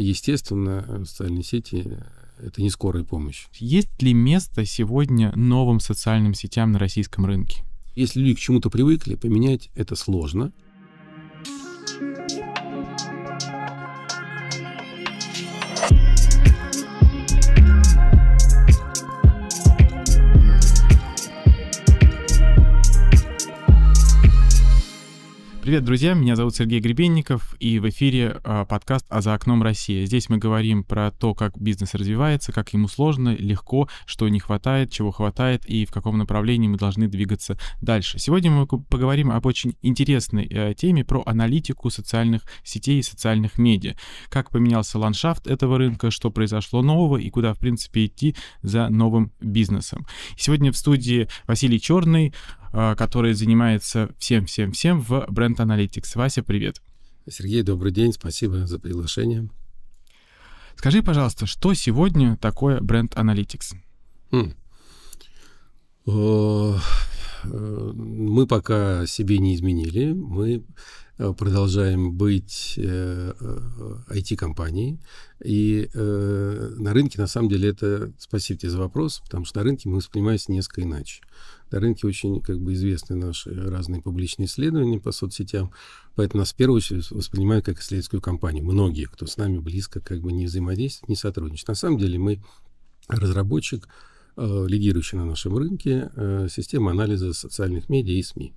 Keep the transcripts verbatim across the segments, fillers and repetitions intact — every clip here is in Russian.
Естественно, социальные сети — это не скорая помощь. Есть ли место сегодня новым социальным сетям на российском рынке? Если люди к чему-то привыкли, поменять это сложно. Привет, друзья! Меня зовут Сергей Гребенников, и в эфире э, подкаст «А за окном Россия». Здесь мы говорим про то, как бизнес развивается, как ему сложно, легко, что не хватает, чего хватает и в каком направлении мы должны двигаться дальше. Сегодня мы поговорим об очень интересной э, теме про аналитику социальных сетей и социальных медиа. Как поменялся ландшафт этого рынка, что произошло нового и куда, в принципе, идти за новым бизнесом. Сегодня в студии Василий Чёрный, который занимается всем-всем-всем в Brand Analytics. Вася, привет. Сергей, добрый день, спасибо за приглашение. Скажи, пожалуйста, что сегодня такое Brand Analytics? Хм. Мы пока себе не изменили, мы продолжаем быть ай ти-компанией, и на рынке, на самом деле, это, спасибо тебе за вопрос, потому что на рынке мы воспринимаемся несколько иначе. На рынке очень как бы известны наши разные публичные исследования по соцсетям, поэтому нас в первую очередь воспринимают как исследовательскую компанию. Многие, кто с нами близко как бы не взаимодействует, не сотрудничает. На самом деле мы разработчик, э, лидирующий на нашем рынке, э, системы анализа социальных медиа и СМИ.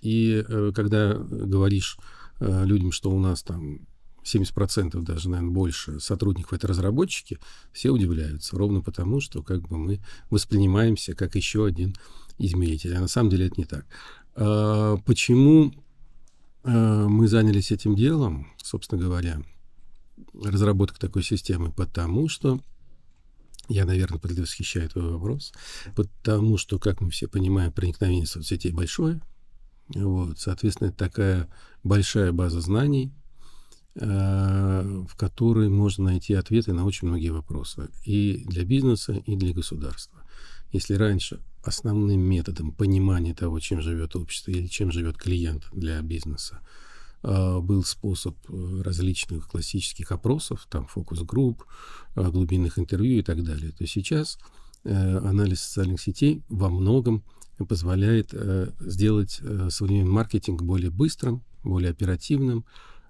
И э, когда говоришь э, людям, что у нас там семьдесят процентов даже, наверное, больше сотрудников — это разработчики, все удивляются, ровно потому, что как бы мы воспринимаемся как еще один измеритель, а на самом деле это не так. А почему а, мы занялись этим делом, собственно говоря, разработка такой системы? Потому что, я, наверное, предвосхищаю твой вопрос, потому что, как мы все понимаем, проникновение соцсетей большое, вот, соответственно, это такая большая база знаний, в которой можно найти ответы на очень многие вопросы и для бизнеса, и для государства. Если раньше основным методом понимания того, чем живет общество или чем живет клиент для бизнеса, был способ различных классических опросов, там фокус-групп, глубинных интервью и так далее, то сейчас анализ социальных сетей во многом позволяет сделать современный маркетинг более быстрым, более оперативным,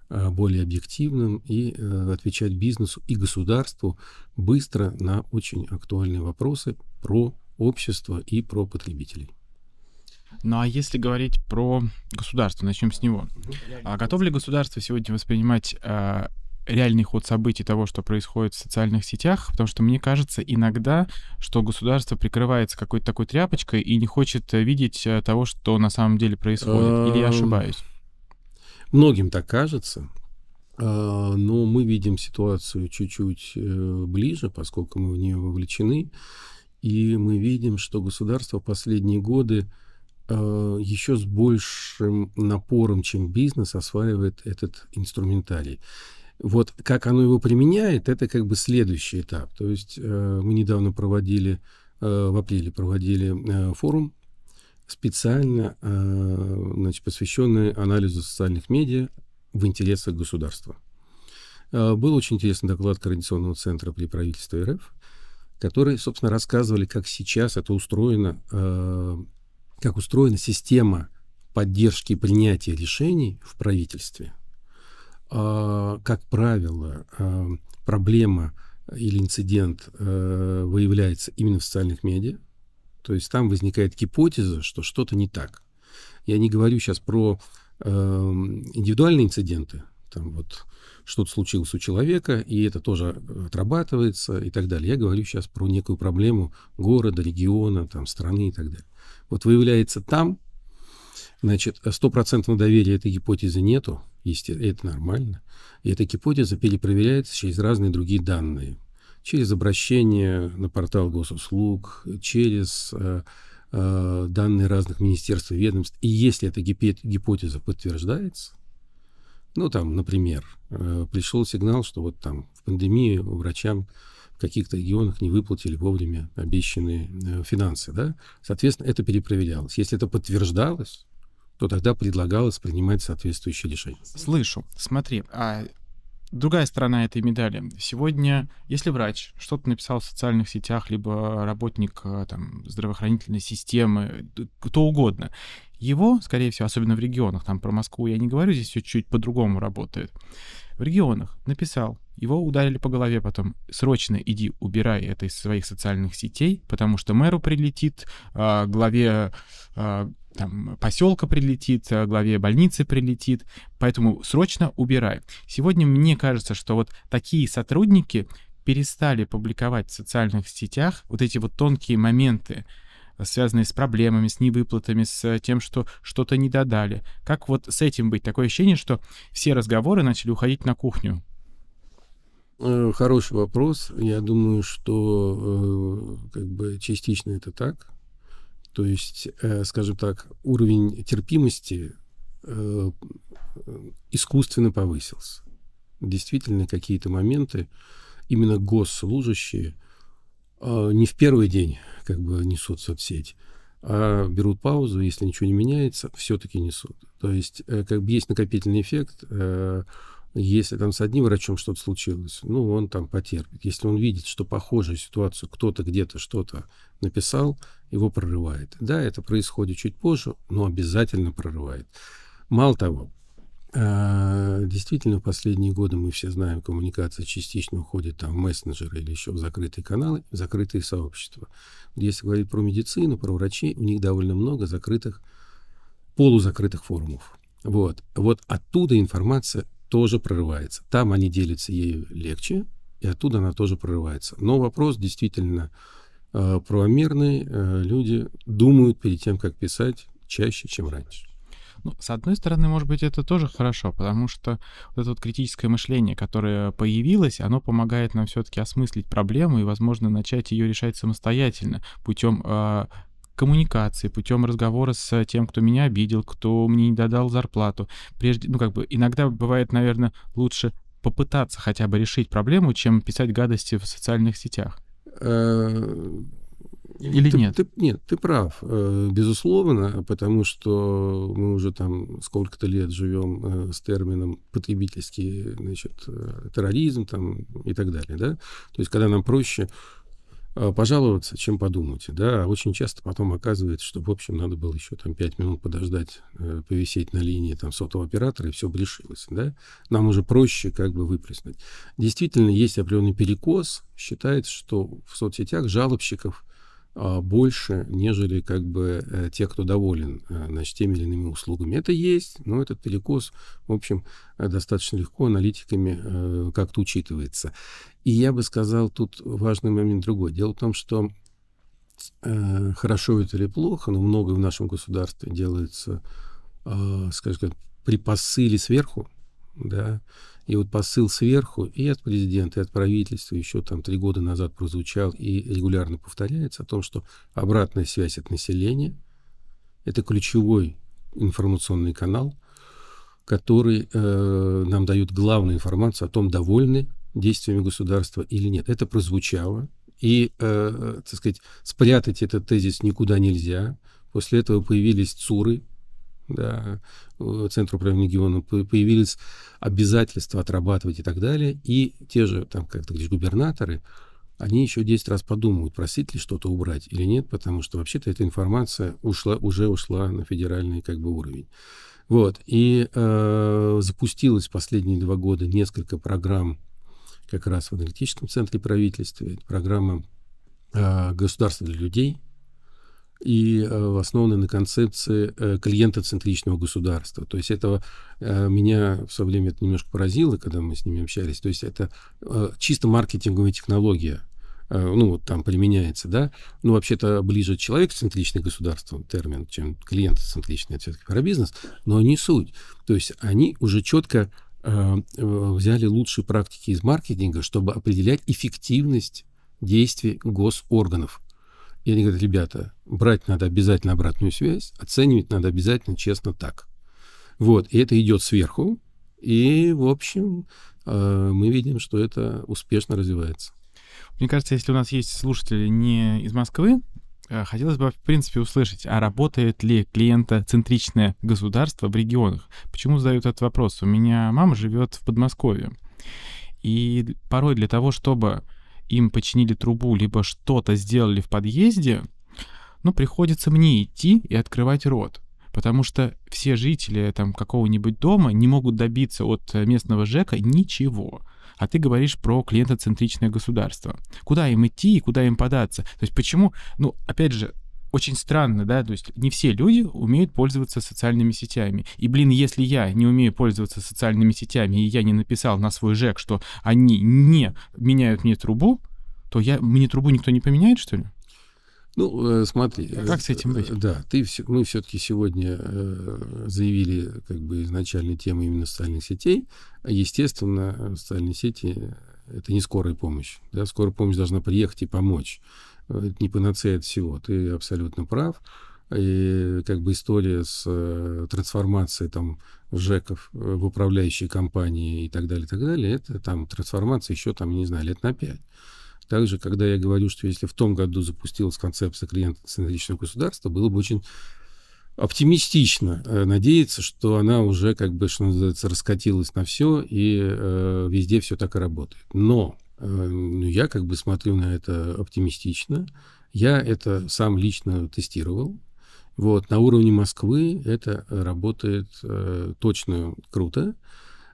более объективным и э, отвечать бизнесу и государству быстро на очень актуальные вопросы про общество и про потребителей. Ну а если говорить про государство, начнем с него. А готово ли государство сегодня воспринимать э, реальный ход событий того, что происходит в социальных сетях? Потому что мне кажется иногда, что государство прикрывается какой-то такой тряпочкой и не хочет видеть того, что на самом деле происходит. Или я ошибаюсь? Многим так кажется, но мы видим ситуацию чуть-чуть ближе, поскольку мы в нее вовлечены, и мы видим, что государство в последние годы еще с большим напором, чем бизнес, осваивает этот инструментарий. Вот как оно его применяет, это как бы следующий этап. То есть мы недавно проводили, в апреле проводили форум, специально значит, посвященные анализу социальных медиа в интересах государства. Был очень интересный доклад Координационного центра при правительстве РФ, которые, собственно, рассказывали, как сейчас это устроено, как устроена система поддержки и принятия решений в правительстве. Как правило, проблема или инцидент выявляется именно в социальных медиа. То есть там возникает гипотеза, что что-то не так. Я не говорю сейчас про э, индивидуальные инциденты. Там вот что-то случилось у человека, и это тоже отрабатывается и так далее. Я говорю сейчас про некую проблему города, региона, там, страны и так далее. Вот выявляется там, значит, сто процентов доверия этой гипотезы нету, это нормально. И эта гипотеза перепроверяется через разные другие данные. Через обращение на портал госуслуг, через э, э, данные разных министерств и ведомств. И если эта гипотеза подтверждается, ну, там, например, э, пришел сигнал, что вот там в пандемии врачам в каких-то регионах не выплатили вовремя обещанные э, финансы, да, соответственно, это перепроверялось. Если это подтверждалось, то тогда предлагалось принимать соответствующие решения. Слышу. Смотри, а... другая сторона этой медали. Сегодня, если врач что-то написал в социальных сетях, либо работник там, здравоохранительной системы, кто угодно, его, скорее всего, особенно в регионах, там про Москву я не говорю, здесь все чуть по-другому работает. В регионах написал, его ударили по голове потом. Срочно иди убирай это из своих социальных сетей, потому что мэру прилетит, главе там, поселка прилетит, главе больницы прилетит, поэтому срочно убирай. Сегодня мне кажется, что вот такие сотрудники перестали публиковать в социальных сетях вот эти вот тонкие моменты, связанные с проблемами, с невыплатами, с тем, что что-то не додали. Как вот с этим быть? Такое ощущение, что все разговоры начали уходить на кухню. Хороший вопрос. Я думаю, что как бы частично это так. То есть, скажем так, уровень терпимости искусственно повысился. Действительно, какие-то моменты именно госслужащие не в первый день как бы несут соцсети, а берут паузу, если ничего не меняется, все-таки несут. То есть как бы есть накопительный эффект. Если там с одним врачом что-то случилось, ну, он там потерпит. Если он видит, что похожую ситуацию кто-то где-то что-то написал, его прорывает. Да, это происходит чуть позже, но обязательно прорывает. Мало того, действительно, в последние годы мы все знаем, коммуникация частично уходит там в мессенджеры или еще в закрытые каналы, в закрытые сообщества. Если говорить про медицину, про врачей, у них довольно много закрытых, полузакрытых форумов. Вот, вот оттуда информация тоже прорывается. Там они делятся ею легче, и оттуда она тоже прорывается. Но вопрос действительно э, правомерный. Э, люди думают перед тем, как писать, чаще, чем раньше. Ну, с одной стороны, может быть, это тоже хорошо, потому что вот это вот критическое мышление, которое появилось, оно помогает нам все-таки осмыслить проблему и, возможно, начать ее решать самостоятельно путем э, коммуникации, путем разговора с тем, кто меня обидел, кто мне не додал зарплату. Прежде, ну, как бы, иногда бывает, наверное, лучше попытаться хотя бы решить проблему, чем писать гадости в социальных сетях. Или ты, нет? Ты, нет, ты прав, безусловно, потому что мы уже там сколько-то лет живем с термином потребительский, значит, терроризм там и так далее, да? То есть, когда нам проще пожаловаться, чем подумать, да, очень часто потом оказывается, что, в общем, надо было еще там пять минут подождать, э, повисеть на линии там сотового оператора, и все бы решилось, да, нам уже проще как бы выплеснуть. Действительно, есть определенный перекос, считается, что в соцсетях жалобщиков э, больше, нежели как бы э, те, кто доволен, э, значит, теми или иными услугами. Это есть, но этот перекос, в общем, э, достаточно легко аналитиками э, как-то учитывается. И я бы сказал, тут важный момент другой. Дело в том, что э, хорошо это или плохо, но многое в нашем государстве делается, э, скажем так, при посыле сверху, да, и вот посыл сверху и от президента, и от правительства еще там три года назад прозвучал и регулярно повторяется о том, что обратная связь от населения – это ключевой информационный канал, который э, нам дает главную информацию о том, довольны действиями государства или нет. Это прозвучало. И, э, так сказать, спрятать этот тезис никуда нельзя. После этого появились ЦУРы, да, Центр управления регионом, появились обязательства отрабатывать и так далее. И те же, там, как ты говоришь, губернаторы, они еще десять раз подумают, просить ли что-то убрать или нет, потому что вообще-то эта информация ушла, уже ушла на федеральный как бы уровень. Вот. И э, запустилось последние два года несколько программ как раз в аналитическом центре правительства. Это программа э, «Государство для людей» и э, основана на концепции э, клиентоцентричного государства. То есть этого э, меня в свое время это немножко поразило, когда мы с ними общались. То есть это э, чисто маркетинговая технология, э, ну вот там применяется, да. Ну вообще-то ближе человекоцентричное государство термин, чем клиентоцентричное, это все-таки про бизнес, но не суть. То есть они уже четко взяли лучшие практики из маркетинга, чтобы определять эффективность действий госорганов. И они говорят, ребята, брать надо обязательно обратную связь, оценивать надо обязательно честно так. Вот, и это идет сверху, и, в общем, мы видим, что это успешно развивается. Мне кажется, если у нас есть слушатели не из Москвы, хотелось бы, в принципе, услышать, а работает ли клиентоцентричное государство в регионах? Почему задают этот вопрос? У меня мама живет в Подмосковье. И порой для того, чтобы им починили трубу, либо что-то сделали в подъезде, ну, приходится мне идти и открывать рот. Потому что все жители там какого-нибудь дома не могут добиться от местного ЖЭКа ничего. А ты говоришь про клиентоцентричное государство. Куда им идти и куда им податься? То есть почему, ну, опять же, очень странно, да, то есть не все люди умеют пользоваться социальными сетями. И, блин, если я не умею пользоваться социальными сетями, и я не написал на свой ЖЭК, что они не меняют мне трубу, то я, мне трубу никто не поменяет, что ли? Ну, смотри. А как с этим быть? Да, ты, мы все-таки сегодня заявили как бы изначальной темой именно социальных сетей. Естественно, социальные сети — это не скорая помощь. Да? Скорая помощь должна приехать и помочь. Это не панацея от всего. Ты абсолютно прав. И как бы история с трансформацией там ЖЭКов в управляющие компании и так далее, и так далее, это там трансформация еще, там, не знаю, лет на пять. Также, когда я говорю, что если в том году запустилась концепция клиентоцентричного государства, было бы очень оптимистично надеяться, что она уже, как бы, что называется, раскатилась на все, и э, везде все так и работает. Но э, я как бы смотрю на это оптимистично. Я это сам лично тестировал. Вот, на уровне Москвы это работает э, точно круто.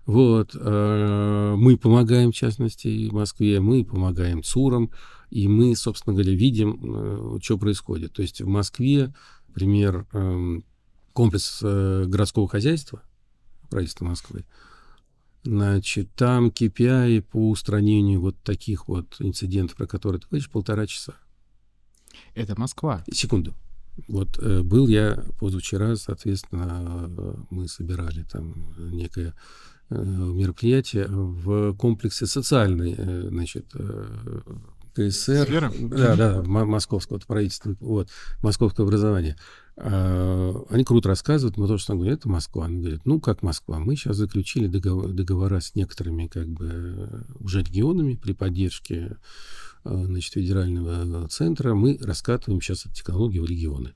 Вот, мы помогаем, в частности, Москве, мы помогаем ЦУРам, и мы, собственно говоря, видим, что происходит. То есть в Москве, например, комплекс городского хозяйства, правительство Москвы, значит, там кей пи ай по устранению вот таких вот инцидентов, про которые ты говоришь, полтора часа. Это Москва. Секунду. Вот был я позавчера, соответственно, мы собирали там некое мероприятие в комплексе социальной, значит, КСР, да, да, московского правительства, вот, московское образование. Они круто рассказывают, мы тоже сам говорим, это Москва. Они говорят, ну как Москва, мы сейчас заключили договор, договора с некоторыми как бы уже регионами при поддержке, значит, федерального центра, мы раскатываем сейчас эту технологию в регионы.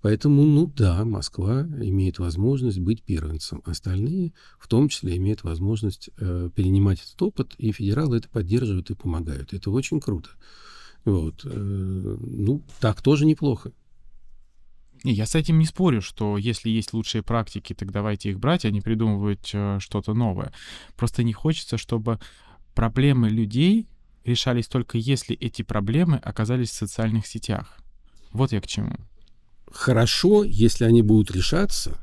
Поэтому, ну да, Москва имеет возможность быть первенцем. Остальные, в том числе, имеют возможность э, перенимать этот опыт, и федералы это поддерживают и помогают. Это очень круто. Вот. Э, ну, так тоже неплохо. Я с этим не спорю, что если есть лучшие практики, так давайте их брать, а не придумывать э, что-то новое. Просто не хочется, чтобы проблемы людей решались только если эти проблемы оказались в социальных сетях. Вот я к чему. Хорошо, если они будут решаться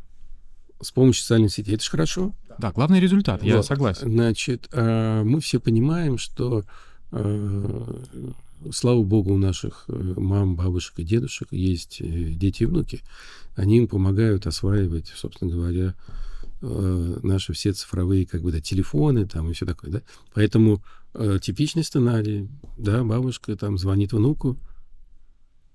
с помощью социальных сетей. Это же хорошо. Да, главный результат, я вот. Согласен. Значит, мы все понимаем, что, слава богу, у наших мам, бабушек и дедушек есть дети и внуки. Они им помогают осваивать, собственно говоря, наши все цифровые, как бы, да, телефоны там и все такое. Да? Поэтому типичный сценарий. Да, бабушка там звонит внуку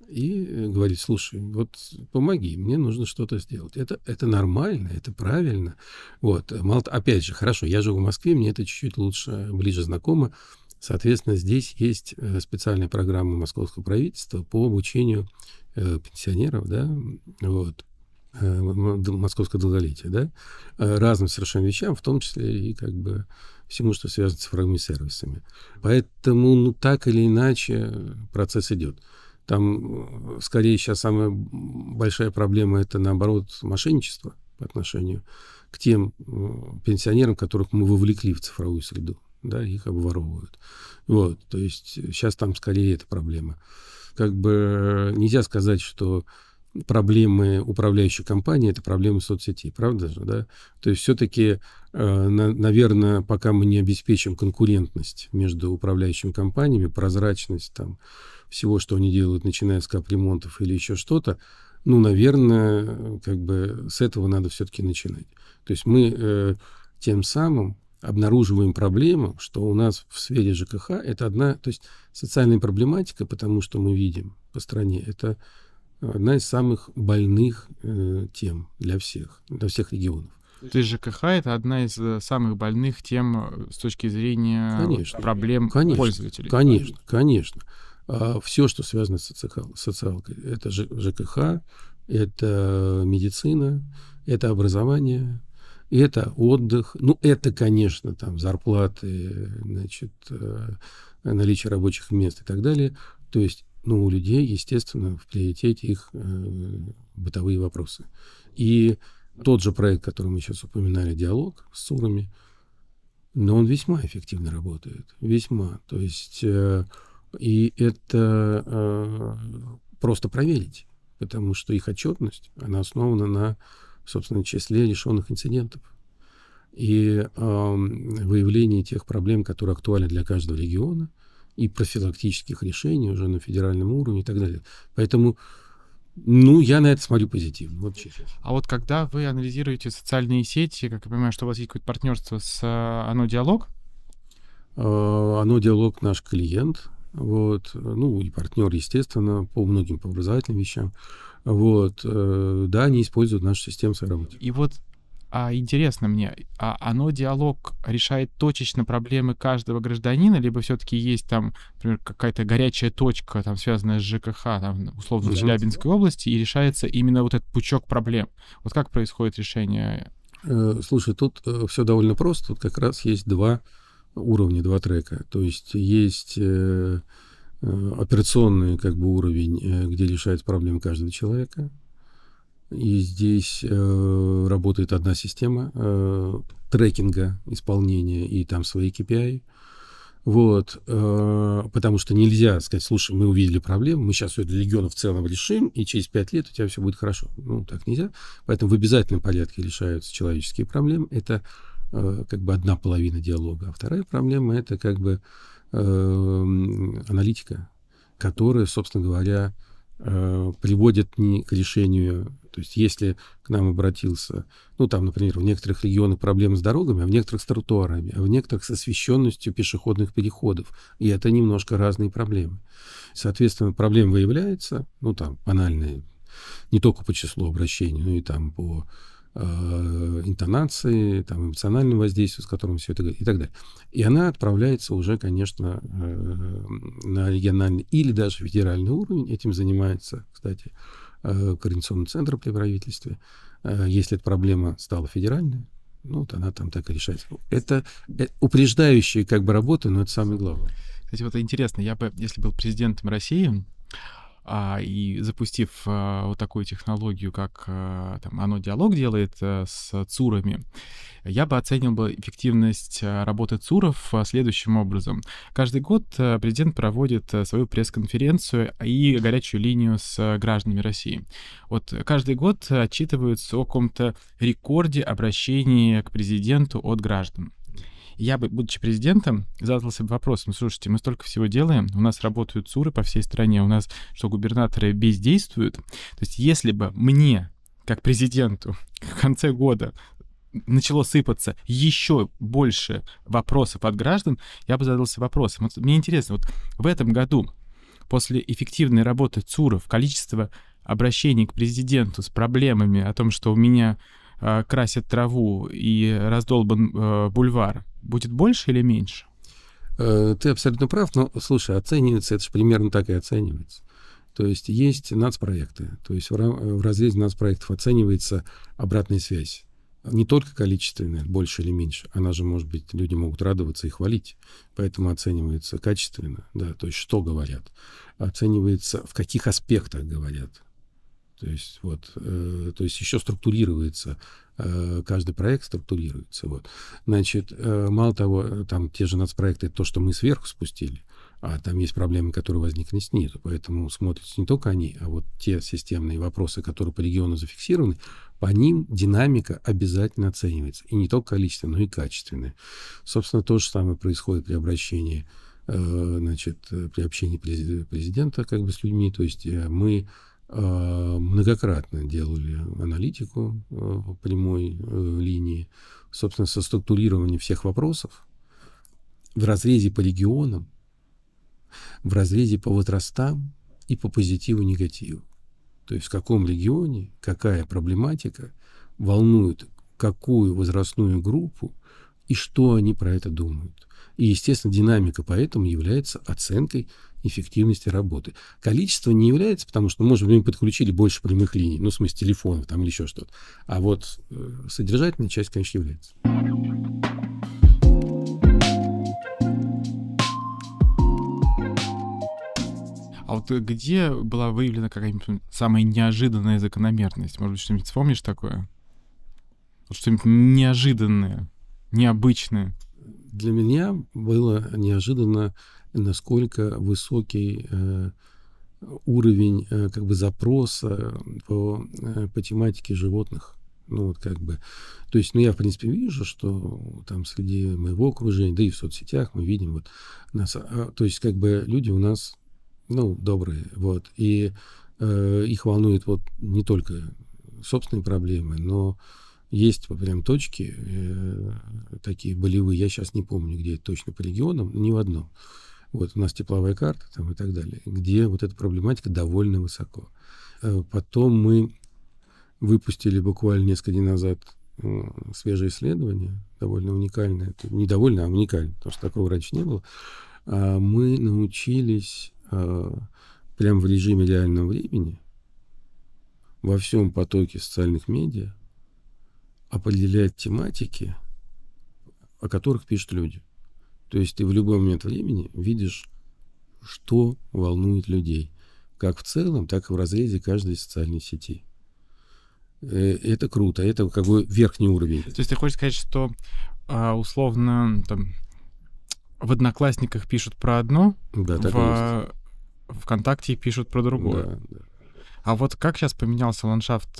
и говорит, слушай, вот помоги, мне нужно что-то сделать. Это, это нормально, это правильно. Вот. Мало, опять же, хорошо, я живу в Москве, мне это чуть-чуть лучше, ближе знакомо. Соответственно, здесь есть специальная программа московского правительства по обучению э, пенсионеров, да, вот, э, московского долголетия, да, разным совершенно вещам, в том числе и как бы всему, что связано с цифровыми сервисами. Поэтому, ну, так или иначе процесс идет. Там, скорее, сейчас самая большая проблема – это, наоборот, мошенничество по отношению к тем пенсионерам, которых мы вовлекли в цифровую среду, да, их обворовывают. Вот, то есть сейчас там, скорее, эта проблема. Как бы нельзя сказать, что проблемы управляющей компании – это проблемы соцсетей, правда же, да? То есть все-таки, э, на, наверное, пока мы не обеспечим конкурентность между управляющими компаниями, прозрачность там всего, что они делают, начиная с капремонтов или еще что-то, ну, наверное, как бы с этого надо все-таки начинать. То есть мы э, тем самым обнаруживаем проблему, что у нас в сфере ЖКХ это одна, то есть социальная проблематика, потому что мы видим по стране, это одна из самых больных э, тем для всех, для всех регионов. То есть ЖКХ — это одна из самых больных тем с точки зрения, конечно, проблем, конечно, пользователей. Конечно, конечно. А все, что связано с социалкой, это ЖКХ, это медицина, это образование, это отдых, ну, это, конечно, там, зарплаты, значит, наличие рабочих мест и так далее. То есть, ну, у людей, естественно, в приоритете их бытовые вопросы. И тот же проект, который мы сейчас упоминали, «Диалог» с Сурами, но он весьма эффективно работает, весьма. То есть, и это просто проверить, потому что их отчетность, она основана на, собственно, числе решенных инцидентов и э, выявлении тех проблем, которые актуальны для каждого региона, и профилактических решений уже на федеральном уровне и так далее. Поэтому, ну, я на это смотрю позитивно. Вот честно. А вот когда вы анализируете социальные сети, как я понимаю, что у вас есть какое-то партнерство с «АНО Диалог»? «АНО Диалог» — наш клиент, вот, ну, и партнер, естественно, по многим по образовательным вещам. Вот, да, они используют нашу систему в своей работе. И вот а, интересно мне, а «АНО Диалог» решает точечно проблемы каждого гражданина, либо все-таки есть там, например, какая-то горячая точка, там, связанная с ЖКХ, там, условно, в Челябинской области, и решается именно вот этот пучок проблем? Вот как происходит решение? Слушай, тут все довольно просто. Тут как раз есть два уровня, два трека. То есть есть операционный, как бы, уровень, где решается проблема каждого человека. И здесь э, работает одна система э, трекинга исполнения, и там свои кей пи ай. Вот, э, потому что нельзя сказать: слушай, мы увидели проблему, мы сейчас все для региона в целом решим, и через пять лет у тебя все будет хорошо. Ну, так нельзя. Поэтому в обязательном порядке решаются человеческие проблемы. Это э, как бы одна половина диалога. А вторая проблема — это как бы аналитика, которая, собственно говоря, приводит не к решению. То есть, если к нам обратился, ну, там, например, в некоторых регионах проблемы с дорогами, а в некоторых с тротуарами, а в некоторых с освещенностью пешеходных переходов, и это немножко разные проблемы. Соответственно, проблем выявляется, ну, там, банальные, не только по числу обращений, но и там по интонации, там, эмоциональным воздействием, с которым все это говорит, и так далее. И она отправляется уже, конечно, на региональный или даже федеральный уровень. Этим занимается, кстати, Координационный центр при правительстве. Если эта проблема стала федеральной, ну, вот она там так и решается. Это упреждающая, как бы, работа, но это самое главное. Кстати, вот интересно, я бы, если был президентом России, А, и запустив а, вот такую технологию, как а, там, «АНО Диалог» делает а, с ЦУРами, я бы оценил бы эффективность работы ЦУРов следующим образом. Каждый год президент проводит свою пресс-конференцию и горячую линию с гражданами России. Вот каждый год отчитываются о каком-то рекорде обращений к президенту от граждан. Я бы, будучи президентом, задался бы вопросом: слушайте, мы столько всего делаем, у нас работают ЦУРы по всей стране, у нас что, губернаторы бездействуют? То есть если бы мне, как президенту, в конце года начало сыпаться еще больше вопросов от граждан, я бы задался вопросом. Вот мне интересно, вот в этом году после эффективной работы ЦУРов количество обращений к президенту с проблемами о том, что у меня э, красят траву и раздолбан э, бульвар, будет больше или меньше? Ты абсолютно прав, но, слушай, оценивается, это же примерно так и оценивается. То есть есть нацпроекты, то есть в, в разрезе нацпроектов оценивается обратная связь. Не только количественная, больше или меньше, она же, может быть, люди могут радоваться и хвалить, поэтому оценивается качественно, да, то есть что говорят, оценивается в каких аспектах говорят. То есть, вот, э, то есть еще структурируется, э, каждый проект структурируется. Вот. Значит, э, мало того, там те же нацпроекты — это то, что мы сверху спустили, а там есть проблемы, которые возникли снизу. Поэтому смотрятся не только они, а вот те системные вопросы, которые по региону зафиксированы, по ним динамика обязательно оценивается. И не только количественная, но и качественная. Собственно, то же самое происходит при обращении, э, значит, при общении президента, как бы, с людьми. То есть э, мы многократно делали аналитику по прямой линии, собственно, со структурированием всех вопросов в разрезе по регионам, в разрезе по возрастам и по позитиву, негативу. То есть в каком регионе какая проблематика волнует какую возрастную группу и что они про это думают. И, естественно, динамика поэтому является оценкой эффективности работы. Количество не является, потому что, может быть, мы подключили больше прямых линий, ну, в смысле, телефонов там или еще что-то. А вот э, содержательная часть, конечно, является. А вот где была выявлена какая-нибудь самая неожиданная закономерность? Может быть, что-нибудь вспомнишь такое? Вот что-нибудь неожиданное, необычное? Для меня было неожиданно, насколько высокий э, уровень э, как бы запроса по, э, по тематике животных. Ну, вот как бы. То есть, ну, я, в принципе, вижу, что там среди моего окружения, да и в соцсетях мы видим вот нас. А, то есть, как бы люди у нас, ну, добрые. Вот. И э, их волнует вот не только собственные проблемы, но есть прям точки э, такие болевые. Я сейчас не помню, где это точно по регионам, ни в одном. Вот у нас тепловая карта там, и так далее, где вот эта проблематика довольно высоко. Потом мы выпустили буквально несколько дней назад свежее исследование, довольно уникальное, не довольно, а уникальное, потому что такого раньше не было. Мы научились прямо в режиме реального времени во всем потоке социальных медиа определять тематики, о которых пишут люди. То есть ты в любой момент времени видишь, что волнует людей, как в целом, так и в разрезе каждой социальной сети. Это круто, это как бы верхний уровень. То есть ты хочешь сказать, что условно там, в Одноклассниках пишут про одно, да, в ВКонтакте пишут про другое. Да, да. А вот как сейчас поменялся ландшафт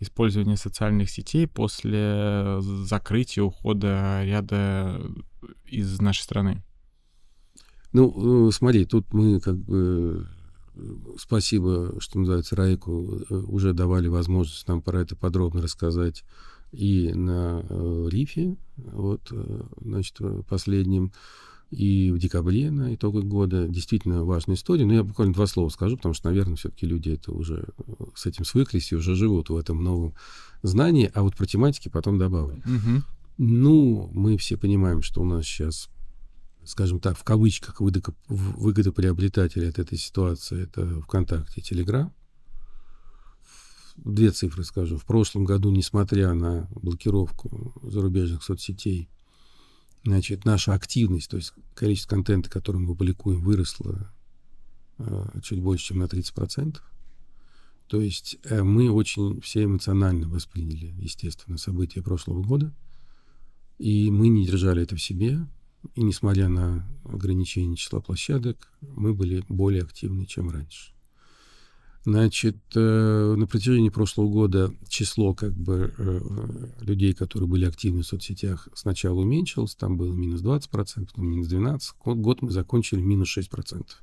использования социальных сетей после закрытия, ухода ряда из нашей страны? Ну, смотри, тут мы как бы... Спасибо, что называется, Райку уже давали возможность нам про это подробно рассказать и на Рифе, вот, значит, последнем, и в декабре на итогах года. Действительно важная история. Но я буквально два слова скажу, потому что, наверное, все-таки люди это уже с этим свыклись и уже живут в этом новом знании. А вот про тематики потом добавлю. Угу. Ну, мы все понимаем, что у нас сейчас, скажем так, в кавычках, выгодоприобретатели от этой ситуации — это ВКонтакте и Телеграм. Две цифры скажу. В прошлом году, несмотря на блокировку зарубежных соцсетей, значит, наша активность, то есть количество контента, который мы публикуем, выросло э, чуть больше, чем на тридцать процентов. То есть э, мы очень все эмоционально восприняли, естественно, события прошлого года. И мы не держали это в себе. И несмотря на ограничение числа площадок, мы были более активны, чем раньше. Значит, э, на протяжении прошлого года число как бы, э, людей, которые были активны в соцсетях, сначала уменьшилось, там было минус двадцать процентов, потом минус двенадцать процентов. Год мы закончили минус шесть процентов.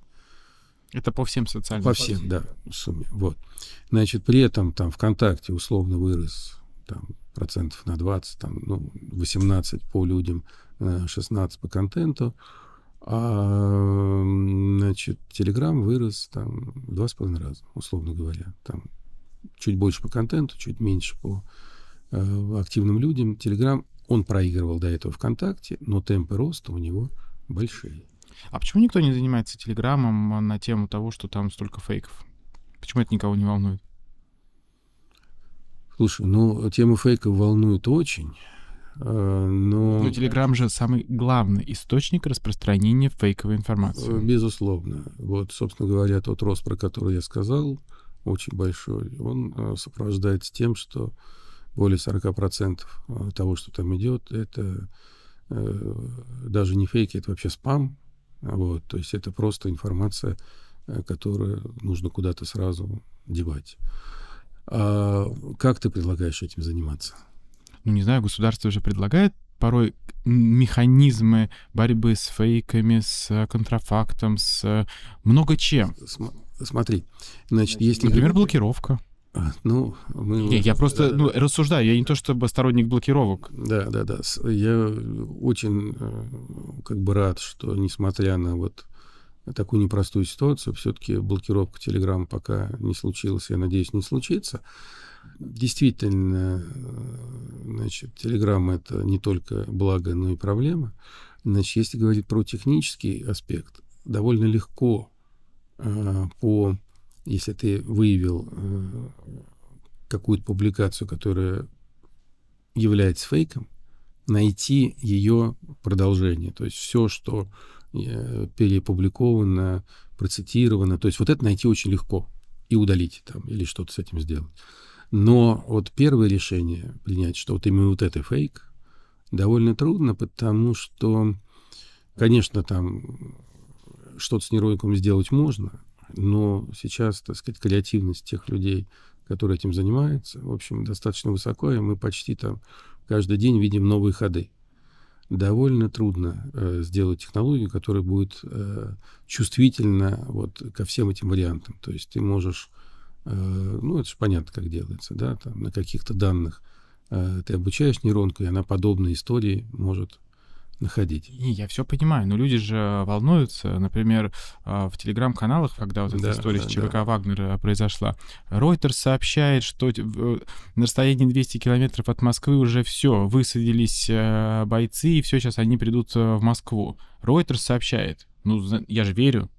Это по всем социальным сетям? По всем, партии. Да, в сумме. Вот. Значит, при этом там ВКонтакте условно вырос там, процентов на двадцать, там, ну, восемнадцать по людям, шестнадцать по контенту. А, значит, Telegram вырос там в два с половиной раза, условно говоря. Там чуть больше по контенту, чуть меньше по э, активным людям. Telegram, он проигрывал до этого ВКонтакте, но темпы роста у него большие. А почему никто не занимается Телеграмом на тему того, что там столько фейков? Почему это никого не волнует? Слушай, ну, тема фейков волнует очень. Но... Но Телеграм же самый главный источник распространения фейковой информации. Безусловно. Вот, собственно говоря, тот рост, про который я сказал, очень большой, он сопровождается тем, что более сорок процентов того, что там идет, это э, даже не фейки, это вообще спам. Вот, то есть это просто информация, которую нужно куда-то сразу девать. А как ты предлагаешь этим заниматься? Ну, не знаю, государство же предлагает порой механизмы борьбы с фейками, с контрафактом, с много чем. Смотри, значит, есть... Например, блокировка. Ну, мы... Не, я просто да, ну, да. рассуждаю, я не то чтобы сторонник блокировок. Да, да, да. Я очень как бы рад, что, несмотря на вот такую непростую ситуацию, все-таки блокировка Телеграма пока не случилась, я надеюсь, не случится. Действительно, значит, Телеграм — это не только благо, но и проблема. Значит, если говорить про технический аспект, довольно легко э, по, если ты выявил э, какую-то публикацию, которая является фейком, найти ее продолжение. То есть все, что э, перепубликовано, процитировано, то есть вот это найти очень легко и удалить там или что-то с этим сделать. Но вот первое решение принять, что вот именно вот это фейк, довольно трудно, потому что, конечно, там что-то с нейроником сделать можно, но сейчас, так сказать, креативность тех людей, которые этим занимаются, в общем, достаточно высоко, и мы почти там каждый день видим новые ходы. Довольно трудно э, сделать технологию, которая будет э, чувствительна вот ко всем этим вариантам. То есть ты можешь, э, ну, это же понятно, как делается, да, там на каких-то данных ты обучаешь нейронку, и она подобные истории может находить. И я все понимаю, но люди же волнуются. Например, в телеграм-каналах, когда вот эта да, история да, с ЧВК да. Вагнера произошла, Reuters сообщает, что на расстоянии двести километров от Москвы уже все, высадились бойцы, и все, сейчас они придут в Москву. Reuters сообщает. Ну, я же верю.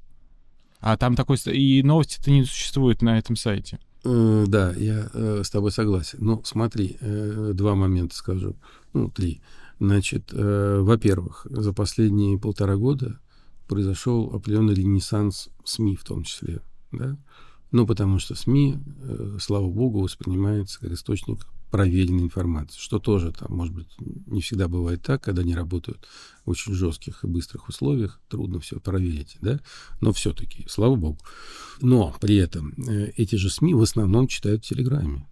А там такой... И новости-то не существует на этом сайте. Да, я э, с тобой согласен. Ну, смотри, э, два момента скажу. Ну, три. Значит, э, во-первых, за последние полтора года произошел определенный ренессанс СМИ в том числе. Да? Ну, потому что СМИ, э, слава богу, воспринимается как источник проверенной информации, что тоже, там, может быть, не всегда бывает так, когда они работают в очень жестких и быстрых условиях, трудно все проверить, да, но все-таки, слава богу. Но при этом э, эти же СМИ в основном читают в Телеграме.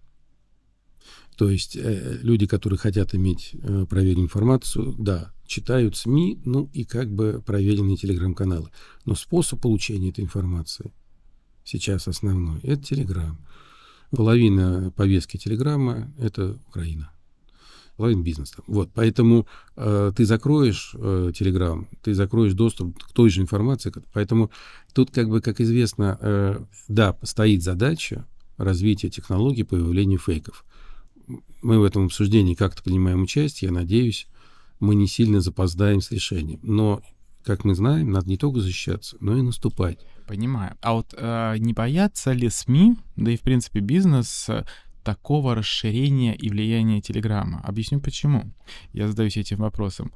То есть э, люди, которые хотят иметь э, проверенную информацию, да, читают СМИ, ну и как бы проверенные Телеграм-каналы. Но способ получения этой информации сейчас основной – это Телеграм. Половина повестки Телеграма — это Украина. Половина бизнеса. Вот. Поэтому э, ты закроешь э, Телеграм, ты закроешь доступ к той же информации. Поэтому тут, как бы, как известно, э, да, стоит задача развития технологий появления фейков. Мы в этом обсуждении как-то принимаем участие. Я надеюсь, мы не сильно запоздаем с решением. Но, как мы знаем, надо не только защищаться, но и наступать. Понимаю. А вот э, не боятся ли СМИ, да и, в принципе, бизнес, такого расширения и влияния Телеграма? Объясню, почему. Я задаюсь этим вопросом.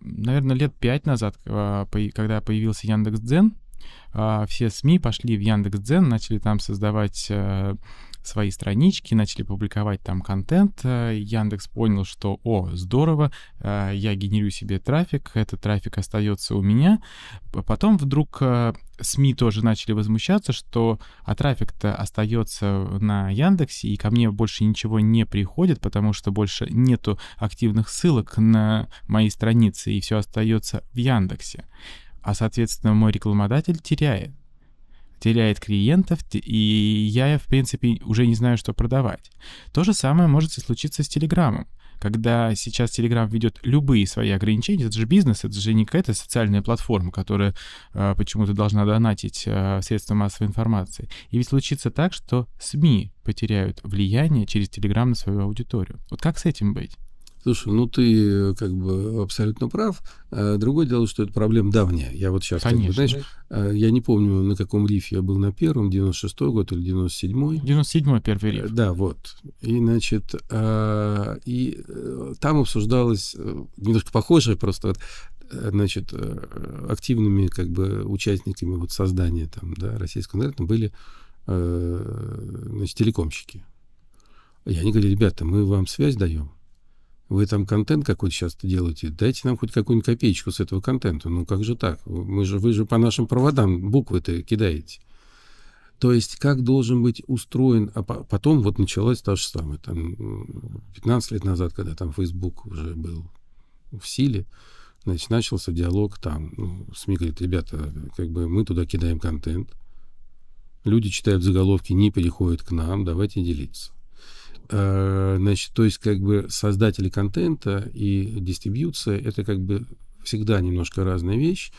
Наверное, лет пять назад, когда появился Яндекс.Дзен, э, все СМИ пошли в Яндекс.Дзен, начали там создавать э, свои странички, начали публиковать там контент. Яндекс понял, что, о, здорово, я генерю себе трафик, этот трафик остается у меня. Потом вдруг СМИ тоже начали возмущаться, что а трафик-то остается на Яндексе, и ко мне больше ничего не приходит, потому что больше нету активных ссылок на мои страницы, и все остается в Яндексе. А, соответственно, мой рекламодатель теряет. теряет клиентов, и я, в принципе, уже не знаю, что продавать. То же самое может и случиться с Телеграмом. Когда сейчас Телеграм ведет любые свои ограничения, это же бизнес, это же не какая-то социальная платформа, которая э, почему-то должна донатить э, средства массовой информации. И ведь случится так, что СМИ потеряют влияние через Телеграм на свою аудиторию. Вот как с этим быть? Слушай, ну ты как бы абсолютно прав. Другое дело, что это проблема давняя. Я вот сейчас, конечно, как бы, знаешь, я не помню, на каком рифе я был на первом, девяносто шестой год или девяносто седьмой. девяносто седьмой первый риф. Да, вот. И, значит, и там обсуждалось немножко похожее просто, значит, активными как бы участниками вот создания там, да, российского интернета были, значит, телекомщики. И они говорили: ребята, мы вам связь даем. Вы там контент какой-то сейчас делаете, дайте нам хоть какую-нибудь копеечку с этого контента. Ну как же так? Мы же, вы же по нашим проводам буквы-то кидаете. То есть как должен быть устроен... А потом вот началось то же самое. Там, пятнадцать лет назад, когда там Facebook уже был в силе, значит, начался диалог там. Ну, СМИ говорит: ребята, как бы мы туда кидаем контент. Люди читают заголовки, не переходят к нам, давайте делиться. Значит, то есть как бы создатели контента и дистрибьюция — это как бы всегда немножко разная вещь.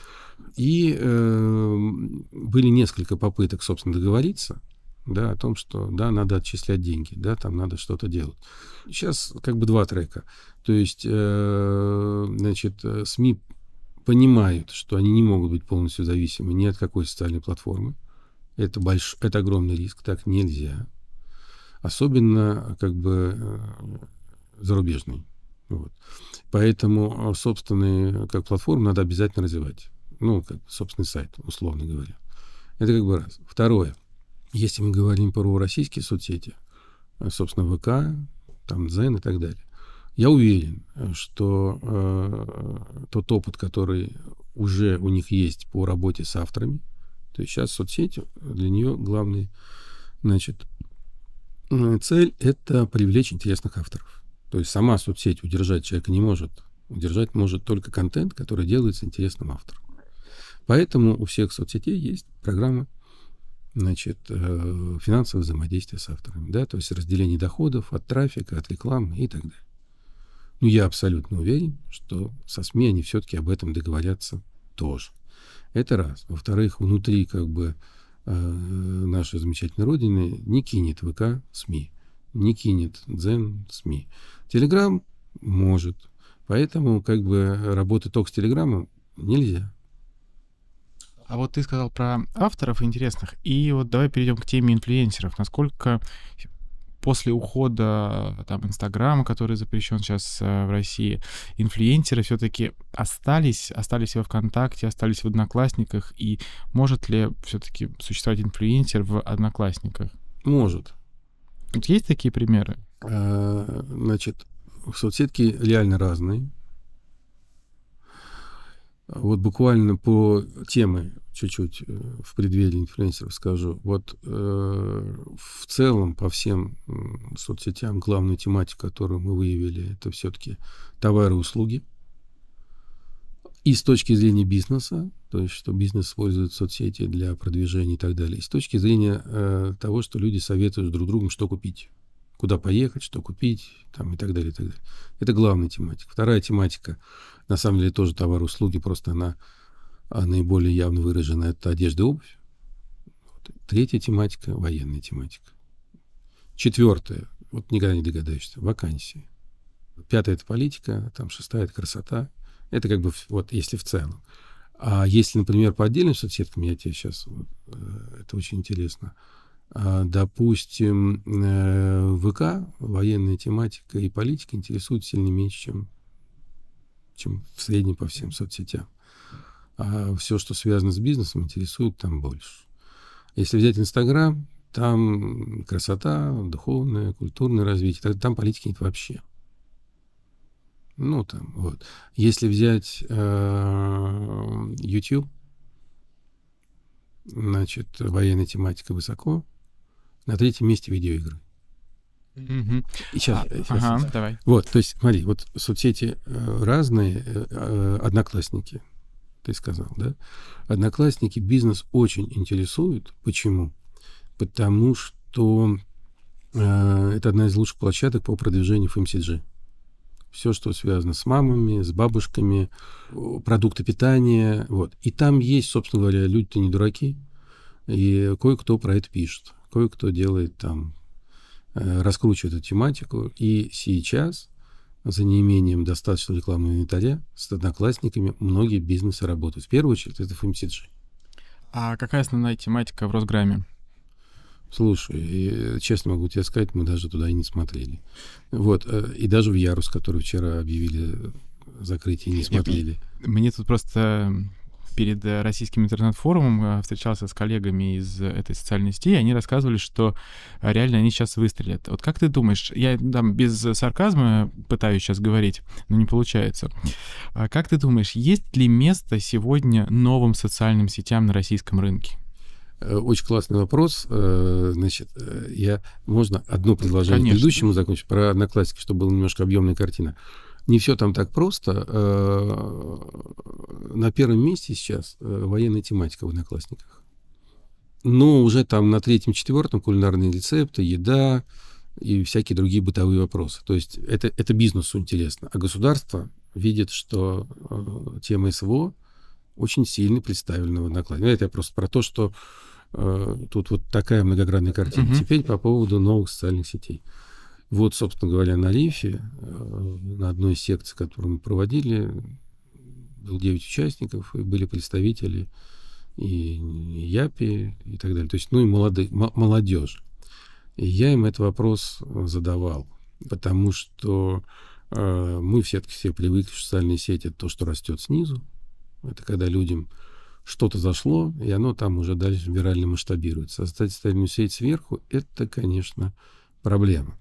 И э, были несколько попыток, собственно, договориться, да, о том, что да, надо отчислять деньги, да, там надо что-то делать. Сейчас как бы два трека. То есть э, значит, СМИ понимают, что они не могут быть полностью зависимы ни от какой социальной платформы. Это, больш... это огромный риск, так нельзя. Особенно как бы зарубежный. Вот. Поэтому собственные как платформы надо обязательно развивать. Ну, как собственный сайт, условно говоря. Это как бы раз. Второе. Если мы говорим про российские соцсети, собственно, ВК, там Дзен и так далее, я уверен, что э, тот опыт, который уже у них есть по работе с авторами, то есть сейчас соцсеть, для нее главная, значит, цель – это привлечь интересных авторов. То есть сама соцсеть удержать человека не может. Удержать может только контент, который делается интересным автором. Поэтому у всех соцсетей есть программа, значит, э, финансового взаимодействия с авторами. Да? То есть разделение доходов от трафика, от рекламы и так далее. Ну, я абсолютно уверен, что со СМИ они все-таки об этом договорятся тоже. Это раз. Во-вторых, внутри как бы э, нашей замечательной Родины не кинет ВК СМИ, не кинет Дзен СМИ. Телеграм может. Поэтому как бы работать только с Телеграмом нельзя. А вот ты сказал про авторов интересных. И вот давай перейдем к теме инфлюенсеров. Насколько... После ухода там Инстаграма, который запрещен сейчас в России, инфлюенсеры все-таки остались, остались во ВКонтакте, остались в Одноклассниках, и может ли все-таки существовать инфлюенсер в Одноклассниках? Может. Вот есть такие примеры? А, значит, соцсетки реально разные. Вот буквально по теме чуть-чуть в преддверии инфлюенсеров скажу. Вот э, в целом по всем соцсетям главную тематику, которую мы выявили, это все-таки товары и услуги. И с точки зрения бизнеса, то есть что бизнес использует соцсети для продвижения и так далее. И с точки зрения э, того, что люди советуют друг другу, что купить, куда поехать, что купить, там, и так далее, и так далее. Это главная тематика. Вторая тематика, на самом деле, тоже товары и услуги, просто она а наиболее явно выражена, это одежда и обувь. Вот. Третья тематика — военная тематика. Четвертая, вот никогда не догадаешься, вакансии. Пятая — это политика, там шестая — это красота. Это как бы вот если в целом. А если, например, по отдельным соцсеткам, я тебе сейчас, вот, это очень интересно, допустим, ВК, военная тематика и политика интересуют сильно меньше, чем, чем в среднем по всем соцсетям. А все, что связано с бизнесом, интересует там больше. Если взять Инстаграм, там красота, духовное, культурное развитие, там политики нет вообще. Ну, там, вот. Если взять э, YouTube, значит, военная тематика высоко, на третьем месте видеоигры. Mm-hmm. И сейчас, а, сейчас, ага, сейчас. Давай. Вот, то есть, смотри, вот соцсети разные, Одноклассники. Ты сказал, да? Одноклассники бизнес очень интересуют. Почему? Потому что э, это одна из лучших площадок по продвижению эф эм си джи. Все, что связано с мамами, с бабушками, продукты питания. Вот. И там есть, собственно говоря, люди-то не дураки. И кое-кто про это пишет. Кое-кто делает там, э, раскручивает эту тематику. И сейчас... За неимением достаточного рекламного инвентаря с одноклассниками многие бизнесы работают. В первую очередь это эф эм си джи. А какая основная тематика в Росграме? Слушай, честно могу тебе сказать, мы даже туда и не смотрели. Вот. И даже в Ярус, который вчера объявили закрытие, не смотрели. Нет, мне тут просто... Перед российским интернет-форумом встречался с коллегами из этой социальной сети, и они рассказывали, что реально они сейчас выстрелят. Вот как ты думаешь, я там без сарказма пытаюсь сейчас говорить, но не получается. Как ты думаешь, есть ли место сегодня новым социальным сетям на российском рынке? Очень классный вопрос. Значит, я, можно одно предложение Конечно. Предыдущему закончить про Одноклассники, чтобы была немножко объемная картина. Не все там так просто. На первом месте сейчас военная тематика в Одноклассниках. Но уже там на третьем-четвертом кулинарные рецепты, еда и всякие другие бытовые вопросы. То есть это, это бизнесу интересно. А государство видит, что тема СВО очень сильно представлена в Одноклассниках. Это я просто про то, что тут вот такая многогранная картина. Mm-hmm. Теперь по поводу новых социальных сетей. Вот, собственно говоря, на Лифе, на одной из секций, которую мы проводили, было девять участников, и были представители и ЯПИ, и так далее. То есть, ну и молодые, молодежь. И я им этот вопрос задавал, потому что э, мы все-таки все привыкли, что социальные сети — это то, что растет снизу. Это когда людям что-то зашло, и оно там уже дальше вирально масштабируется. Создать социальную сеть сверху — это, конечно, проблема.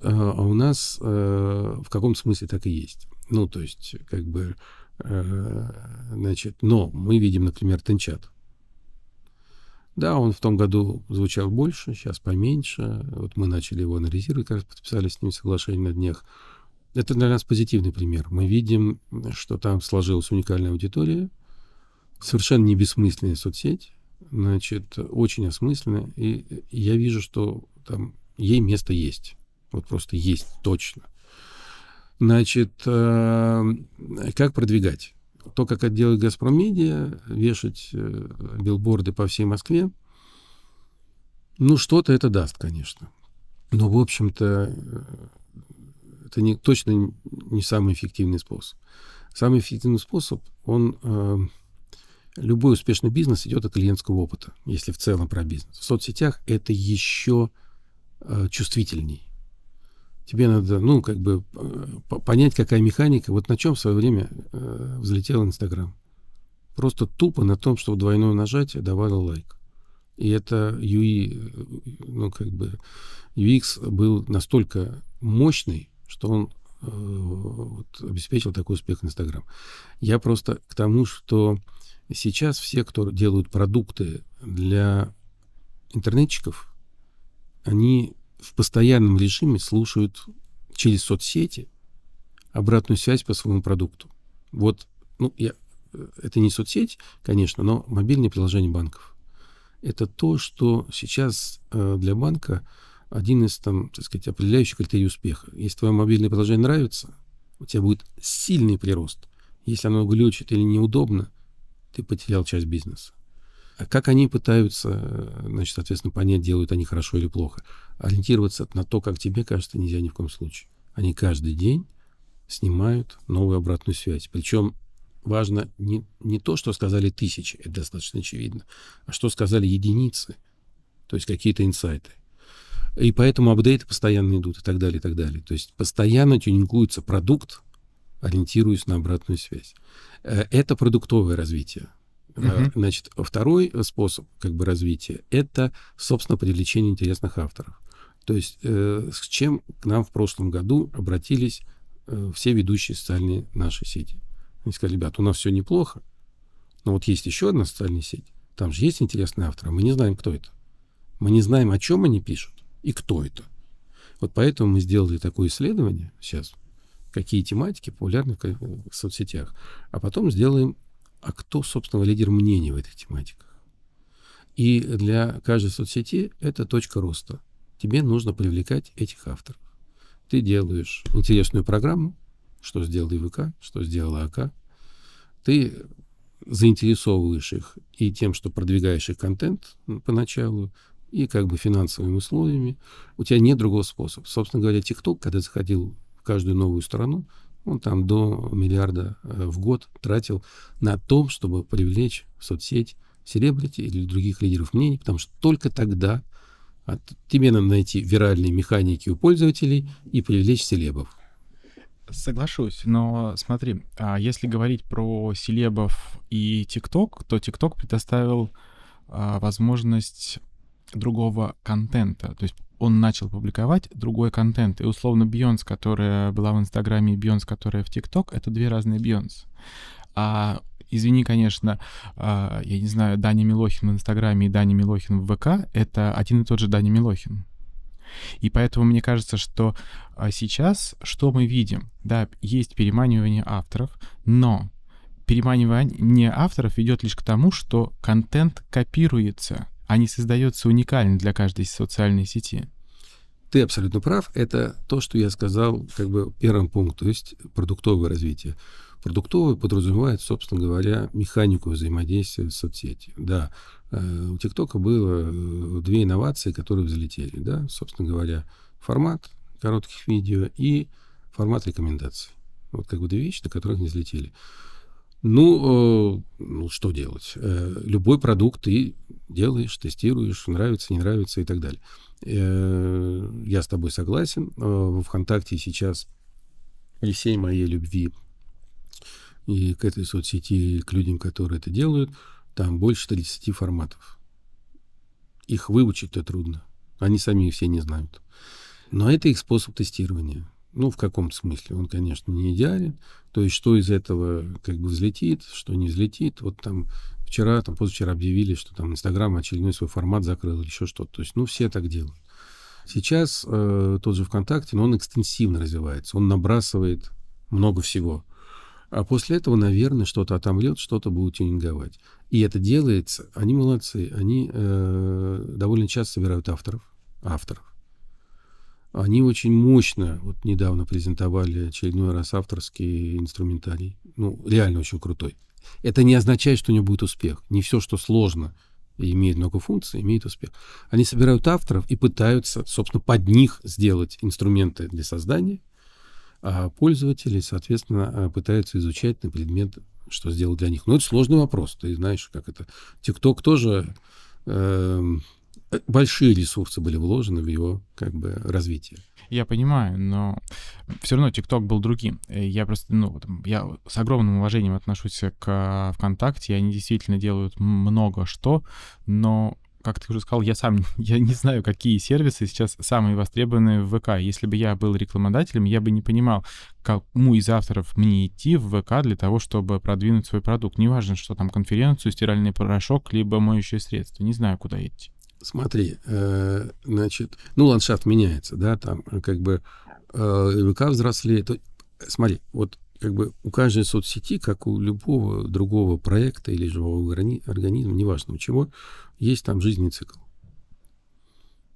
Э, а у нас э, в каком-то смысле так и есть. Ну, то есть, как бы, значит, но мы видим, например, Тенчат. Да, он в том году звучал больше, сейчас поменьше. Вот мы начали его анализировать, как раз подписали с ним соглашение на днях. Это для нас позитивный пример. Мы видим, что там сложилась уникальная аудитория, совершенно не бессмысленная соцсеть, значит, очень осмысленная. И я вижу, что там ей место есть. Вот просто есть точно. Значит, как продвигать? То, как это делает «Газпром-медиа», вешать билборды по всей Москве, ну, что-то это даст, конечно. Но, в общем-то, это не, точно не самый эффективный способ. Самый эффективный способ, он... Любой успешный бизнес идет от клиентского опыта, если в целом про бизнес. В соцсетях это еще чувствительней. Тебе надо, ну, как бы понять, какая механика. Вот на чем в свое время э, взлетел Инстаграм. Просто тупо на том, что двойное нажатие давало лайк. И это ю ай, ну, как бы ю экс был настолько мощный, что он э, вот, обеспечил такой успех Инстаграм. Я просто к тому, что сейчас все, кто делают продукты для интернетчиков, они в постоянном режиме слушают через соцсети обратную связь по своему продукту. Вот, ну, я, это не соцсеть, конечно, но мобильное приложение банков. Это то, что сейчас э, для банка один из, там, так сказать, определяющих критерий успеха. Если твое мобильное приложение нравится, у тебя будет сильный прирост. Если оно глючит или неудобно, ты потерял часть бизнеса. А как они пытаются, значит, соответственно, понять, делают они хорошо или плохо. Ориентироваться на то, как тебе кажется, нельзя ни в коем случае. Они каждый день снимают новую обратную связь. Причем важно не, не то, что сказали тысячи, это достаточно очевидно, а что сказали единицы, то есть какие-то инсайты. И поэтому апдейты постоянно идут и так далее, и так далее. То есть постоянно тюнингуется продукт, ориентируясь на обратную связь. Это продуктовое развитие. Uh-huh. Значит, второй способ, как бы, развития — это, собственно, привлечение интересных авторов. То есть э, с чем к нам в прошлом году обратились э, все ведущие социальные наши сети. Они сказали: ребят, у нас все неплохо, но вот есть еще одна социальная сеть, там же есть интересные авторы, мы не знаем, кто это. Мы не знаем, о чем они пишут и кто это. Вот поэтому мы сделали такое исследование сейчас, какие тематики популярны в соцсетях, а потом сделаем: а кто, собственно, лидер мнений в этих тематиках? И для каждой соцсети это точка роста. Тебе нужно привлекать этих авторов. Ты делаешь интересную программу, что сделал ВК, что сделала АК. Ты заинтересовываешь их и тем, что продвигаешь их контент поначалу, и как бы финансовыми условиями. У тебя нет другого способа. Собственно говоря, TikTok, когда заходил в каждую новую страну, он там до миллиарда в год тратил на том, чтобы привлечь в соцсеть селебрити или других лидеров мнений, потому что только тогда от, тебе надо найти виральные механики у пользователей и привлечь селебов. Соглашусь, но смотри, если говорить про селебов и TikTok, то TikTok предоставил возможность другого контента, то есть он начал публиковать другой контент. И, условно, Бейонс, которая была в Инстаграме, и Бейонс, которая в ТикТок, это две разные Бейонс. А, извини, конечно, а, я не знаю, Даня Милохин в Инстаграме и Даня Милохин в ВК — это один и тот же Даня Милохин. И поэтому мне кажется, что сейчас что мы видим? Да, есть переманивание авторов, но переманивание авторов ведет лишь к тому, что контент копируется, а не создается уникально для каждой социальной сети. Ты абсолютно прав. Это то, что я сказал, как бы, первым пунктом, то есть продуктовое развитие. Продуктовое подразумевает, собственно говоря, механику взаимодействия с соцсетью. Да, у ТикТока было две инновации, которые взлетели. Да? Собственно говоря, формат коротких видео и формат рекомендаций. Вот как бы две вещи, на которых не взлетели. Ну, ну, что делать? Любой продукт ты делаешь, тестируешь, нравится, не нравится и так далее. Я с тобой согласен. Во ВКонтакте сейчас при всей моей любви и к этой соцсети, и к людям, которые это делают, там больше тридцати форматов. Их выучить-то трудно. Они сами все не знают. Но это их способ тестирования. Ну, в каком-то смысле. Он, конечно, не идеален. То есть, что из этого как бы взлетит, что не взлетит. Вот там вчера, там позавчера объявили, что там Инстаграм очередной свой формат закрыл или еще что-то. То есть, ну, все так делают. Сейчас э, тот же ВКонтакте, но он экстенсивно развивается. Он набрасывает много всего. А после этого, наверное, что-то отомлет, что-то будут тюнинговать. И это делается. Они молодцы. Они э, довольно часто собирают авторов. авторов. Они очень мощно, вот недавно презентовали очередной раз авторский инструментарий. Ну, реально очень крутой. Это не означает, что у него будет успех. Не все, что сложно и имеет много функций, имеет успех. Они собирают авторов и пытаются, собственно, под них сделать инструменты для создания, а пользователи, соответственно, пытаются изучать на предмет, что сделать для них. Но это сложный вопрос. Ты знаешь, как это... TikTok тоже... Э- Большие ресурсы были вложены в его как бы развитие. Я понимаю, но все равно ТикТок был другим. Я просто, ну, я с огромным уважением отношусь к ВКонтакте. Они действительно делают много что, но, как ты уже сказал, я сам я не знаю, какие сервисы сейчас самые востребованные в ВК. Если бы я был рекламодателем, я бы не понимал, кому из авторов мне идти в ВК для того, чтобы продвинуть свой продукт. Неважно, что там конференцию, стиральный порошок, либо моющее средство. Не знаю, куда идти. Смотри, э, значит, ну, ландшафт меняется, да, там, как бы, э, ВК взрослеет. Смотри, вот, как бы, у каждой соцсети, как у любого другого проекта или живого организма, неважно у чего, есть там жизненный цикл.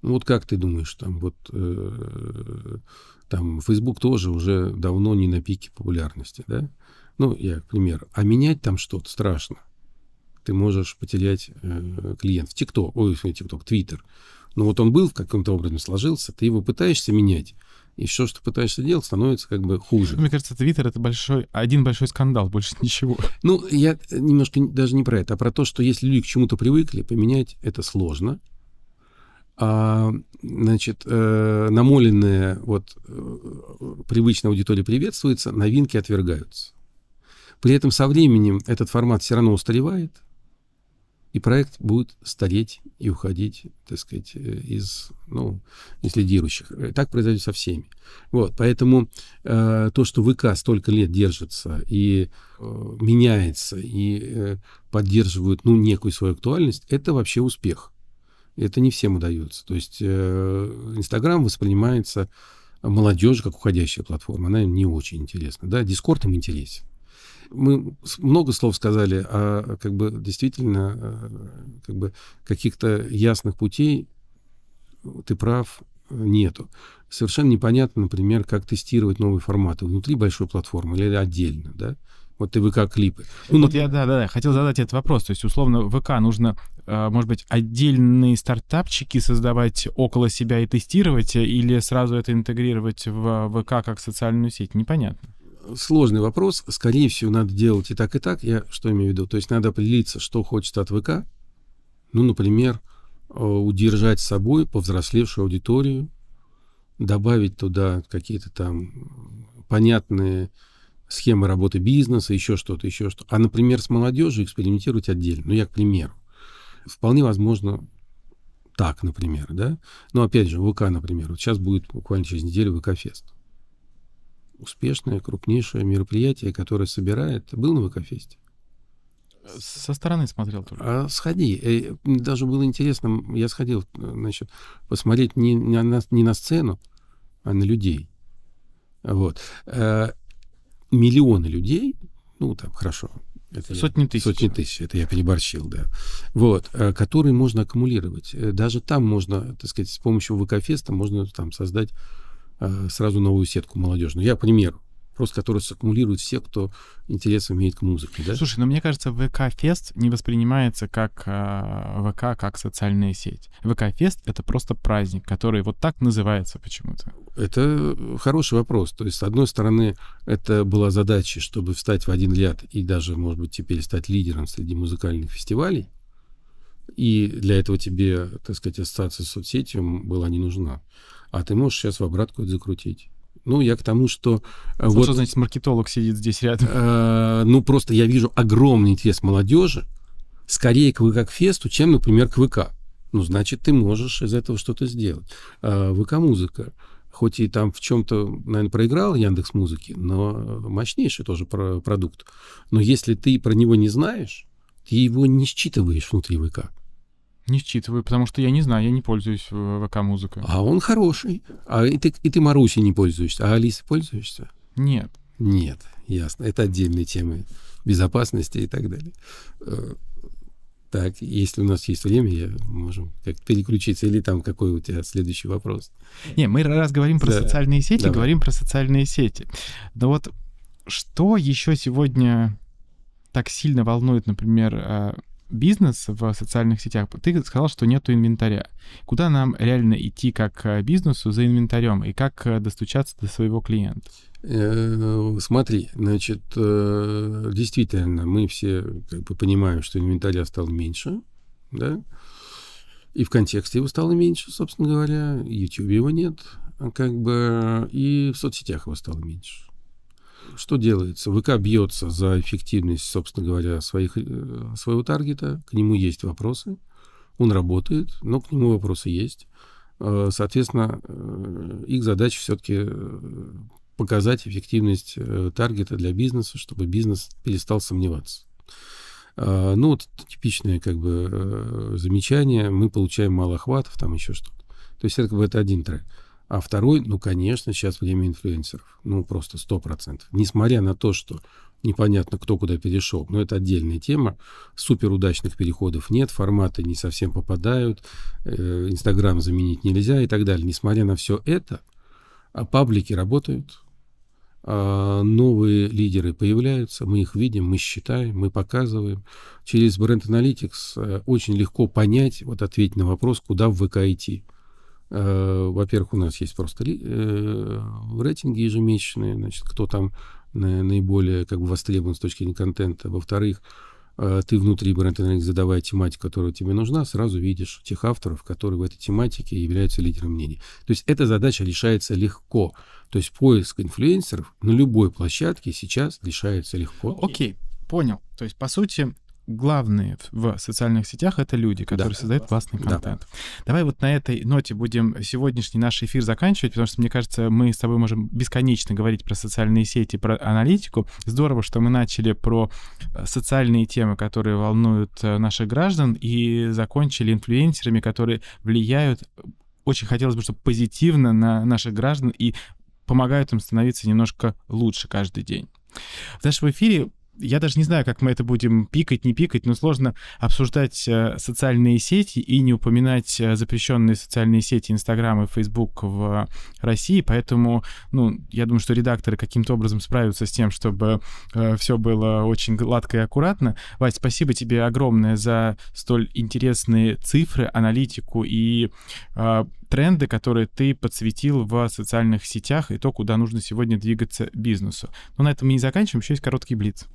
Ну, вот как ты думаешь, там, вот, э, там, Facebook тоже уже давно не на пике популярности, да? Ну, я, к примеру, а менять там что-то страшно. Ты можешь потерять э, клиентов. ТикТок, ой, ТикТок, Твиттер. Но вот он был, в каком-то образом сложился, ты его пытаешься менять, и все, что пытаешься делать, становится как бы хуже. Мне кажется, Твиттер — это большой, один большой скандал, больше ничего. Ну, я немножко даже не про это, а про то, что если люди к чему-то привыкли, поменять это сложно. А, значит, э, намоленная вот, э, привычная аудитория приветствуется, новинки отвергаются. При этом со временем этот формат все равно устаревает, и проект будет стареть и уходить, так сказать, из, ну, из лидирующих. Так произойдет со всеми. Вот, поэтому э, то, что ВК столько лет держится и э, меняется, и э, поддерживает, ну, некую свою актуальность, это вообще успех. Это не всем удается. То есть э, Инстаграм воспринимается молодежью как уходящая платформа. Она им не очень интересна. Да? Дискорд им интересен. Мы много слов сказали, а как бы действительно как бы каких-то ясных путей, ты прав, нету. Совершенно непонятно, например, как тестировать новые форматы внутри большой платформы или отдельно, да? Вот ты ВК-клипы. Ну, вот ну... я да, да, да, хотел задать этот вопрос. То есть, условно, ВК нужно, может быть, отдельные стартапчики создавать около себя и тестировать, или сразу это интегрировать в ВК как социальную сеть? Непонятно. Сложный вопрос. Скорее всего, надо делать и так, и так. Я что имею в виду? То есть надо определиться, что хочется от ВК. Ну, например, удержать с собой повзрослевшую аудиторию, добавить туда какие-то там понятные схемы работы бизнеса, еще что-то, еще что-то. А, например, с молодежью экспериментировать отдельно. Ну, я к примеру. Вполне возможно... Так, например, да? Но, опять же, ВК, например. Вот сейчас будет буквально через неделю ВК-фест. Успешное, крупнейшее мероприятие, которое собирает... Был на ВК-фесте? Со стороны смотрел только. А, сходи. Даже было интересно, я сходил, значит, посмотреть не, не, на, не на сцену, а на людей. Вот. А, миллионы людей, ну, там, хорошо. Это сотни я, тысяч. Сотни тысяч, это я переборщил, да. Вот. А, которые можно аккумулировать. Даже там можно, так сказать, с помощью ВК-феста можно там создать сразу новую сетку молодежную. Я, к примеру, просто который саккумулирует все, кто интерес имеет к музыке. Да? Слушай, но мне кажется, ВК-фест не воспринимается как э, ВК, как социальная сеть. ВК-фест — это просто праздник, который вот так называется почему-то. Это хороший вопрос. То есть, с одной стороны, это была задача, чтобы встать в один ряд и даже, может быть, теперь стать лидером среди музыкальных фестивалей. И для этого тебе, так сказать, ассоциация с соцсетью была не нужна. А ты можешь сейчас в обратку это закрутить. Ну, я к тому, что... Ну, вот, что значит, маркетолог сидит здесь рядом? Э, ну, просто я вижу огромный интерес молодежи скорее к ВК-фесту, чем, например, к ВК. Ну, значит, ты можешь из этого что-то сделать. Э, ВК-музыка. Хоть и там в чем-то, наверное, проиграл Яндекс.Музыки, но мощнейший тоже продукт. Но если ты про него не знаешь, ты его не считываешь внутри ВК. Не считываю, потому что я не знаю, я не пользуюсь ВК-музыкой. А он хороший. А и ты, и ты Марусей не пользуешься, а Алисой пользуешься? Нет. Нет, ясно. Это отдельные темы безопасности и так далее. Так, если у нас есть время, я можем как-то переключиться. Или там какой у тебя следующий вопрос? Не, мы раз говорим про да. социальные сети, Давай. говорим про социальные сети. Но вот что еще сегодня так сильно волнует, например, бизнес в социальных сетях? Ты сказал, что нету инвентаря. Куда нам реально идти как бизнесу за инвентарем? И как достучаться до своего клиента? Смотри, значит, действительно, мы все как бы понимаем, что инвентаря стало меньше, да, и в контексте его стало меньше, собственно говоря, в YouTube его нет, как бы, и в соцсетях его стало меньше. Что делается? ВК бьется за эффективность, собственно говоря, своих, своего таргета, к нему есть вопросы, он работает, но к нему вопросы есть. Соответственно, их задача все-таки показать эффективность э, таргета для бизнеса, чтобы бизнес перестал сомневаться. Э, ну, вот типичное как бы э, замечание, мы получаем мало охватов, там еще что-то. То есть это, как бы, это один трек. А второй, ну, конечно, сейчас время инфлюенсеров. Ну, просто сто процентов. Несмотря на то, что непонятно, кто куда перешел, но это отдельная тема. Суперудачных переходов нет, форматы не совсем попадают, э, Инстаграм заменить нельзя и так далее. Несмотря на все это, а паблики работают. Новые лидеры появляются, мы их видим, мы считаем, мы показываем. Через Brand Analytics очень легко понять, вот ответить на вопрос, куда в ВК идти. Во-первых, у нас есть просто рейтинги ежемесячные, значит, кто там наиболее как бы востребован с точки зрения контента. Во-вторых, ты внутри Brand Analytics, задавая тематику, которая тебе нужна, сразу видишь тех авторов, которые в этой тематике являются лидером мнений. То есть эта задача решается легко. То есть поиск инфлюенсеров на любой площадке сейчас решается легко. Окей, okay, понял. То есть, по сути, главные в социальных сетях — это люди, которые да. создают классный контент. Да. Давай вот на этой ноте будем сегодняшний наш эфир заканчивать, потому что, мне кажется, мы с тобой можем бесконечно говорить про социальные сети, про аналитику. Здорово, что мы начали про социальные темы, которые волнуют наших граждан, и закончили инфлюенсерами, которые влияют, очень хотелось бы, чтобы позитивно, на наших граждан и помогают им становиться немножко лучше каждый день. Знаешь, в эфире я даже не знаю, как мы это будем пикать, не пикать, но сложно обсуждать социальные сети и не упоминать запрещенные социальные сети Instagram и Facebook в России, поэтому, ну, я думаю, что редакторы каким-то образом справятся с тем, чтобы все было очень гладко и аккуратно. Вась, спасибо тебе огромное за столь интересные цифры, аналитику и тренды, которые ты подсветил в социальных сетях, и то, куда нужно сегодня двигаться бизнесу. Но на этом мы не заканчиваем, еще есть короткий блиц.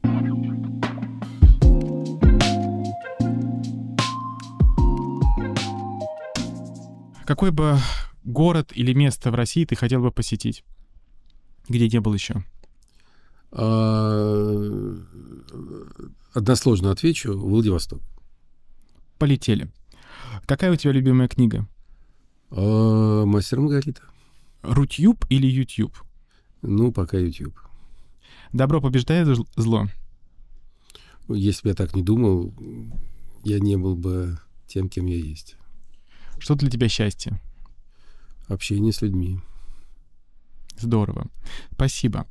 Какой бы город или место в России ты хотел бы посетить? Где не был еще? Односложно отвечу. Владивосток. Полетели. Какая у тебя любимая книга? Мастер Маргарита. Рутюб или Ютюб? Ну, пока Ютюб. Добро побеждает зло? Если бы я так не думал, я не был бы тем, кем я есть. Что для тебя счастье? Общение с людьми. Здорово. Спасибо.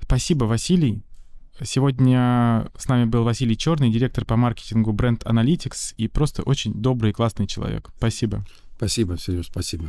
Спасибо, Василий. Сегодня с нами был Василий Чёрный, директор по маркетингу Brand Analytics, и просто очень добрый и классный человек. Спасибо. Спасибо, Серёж, спасибо.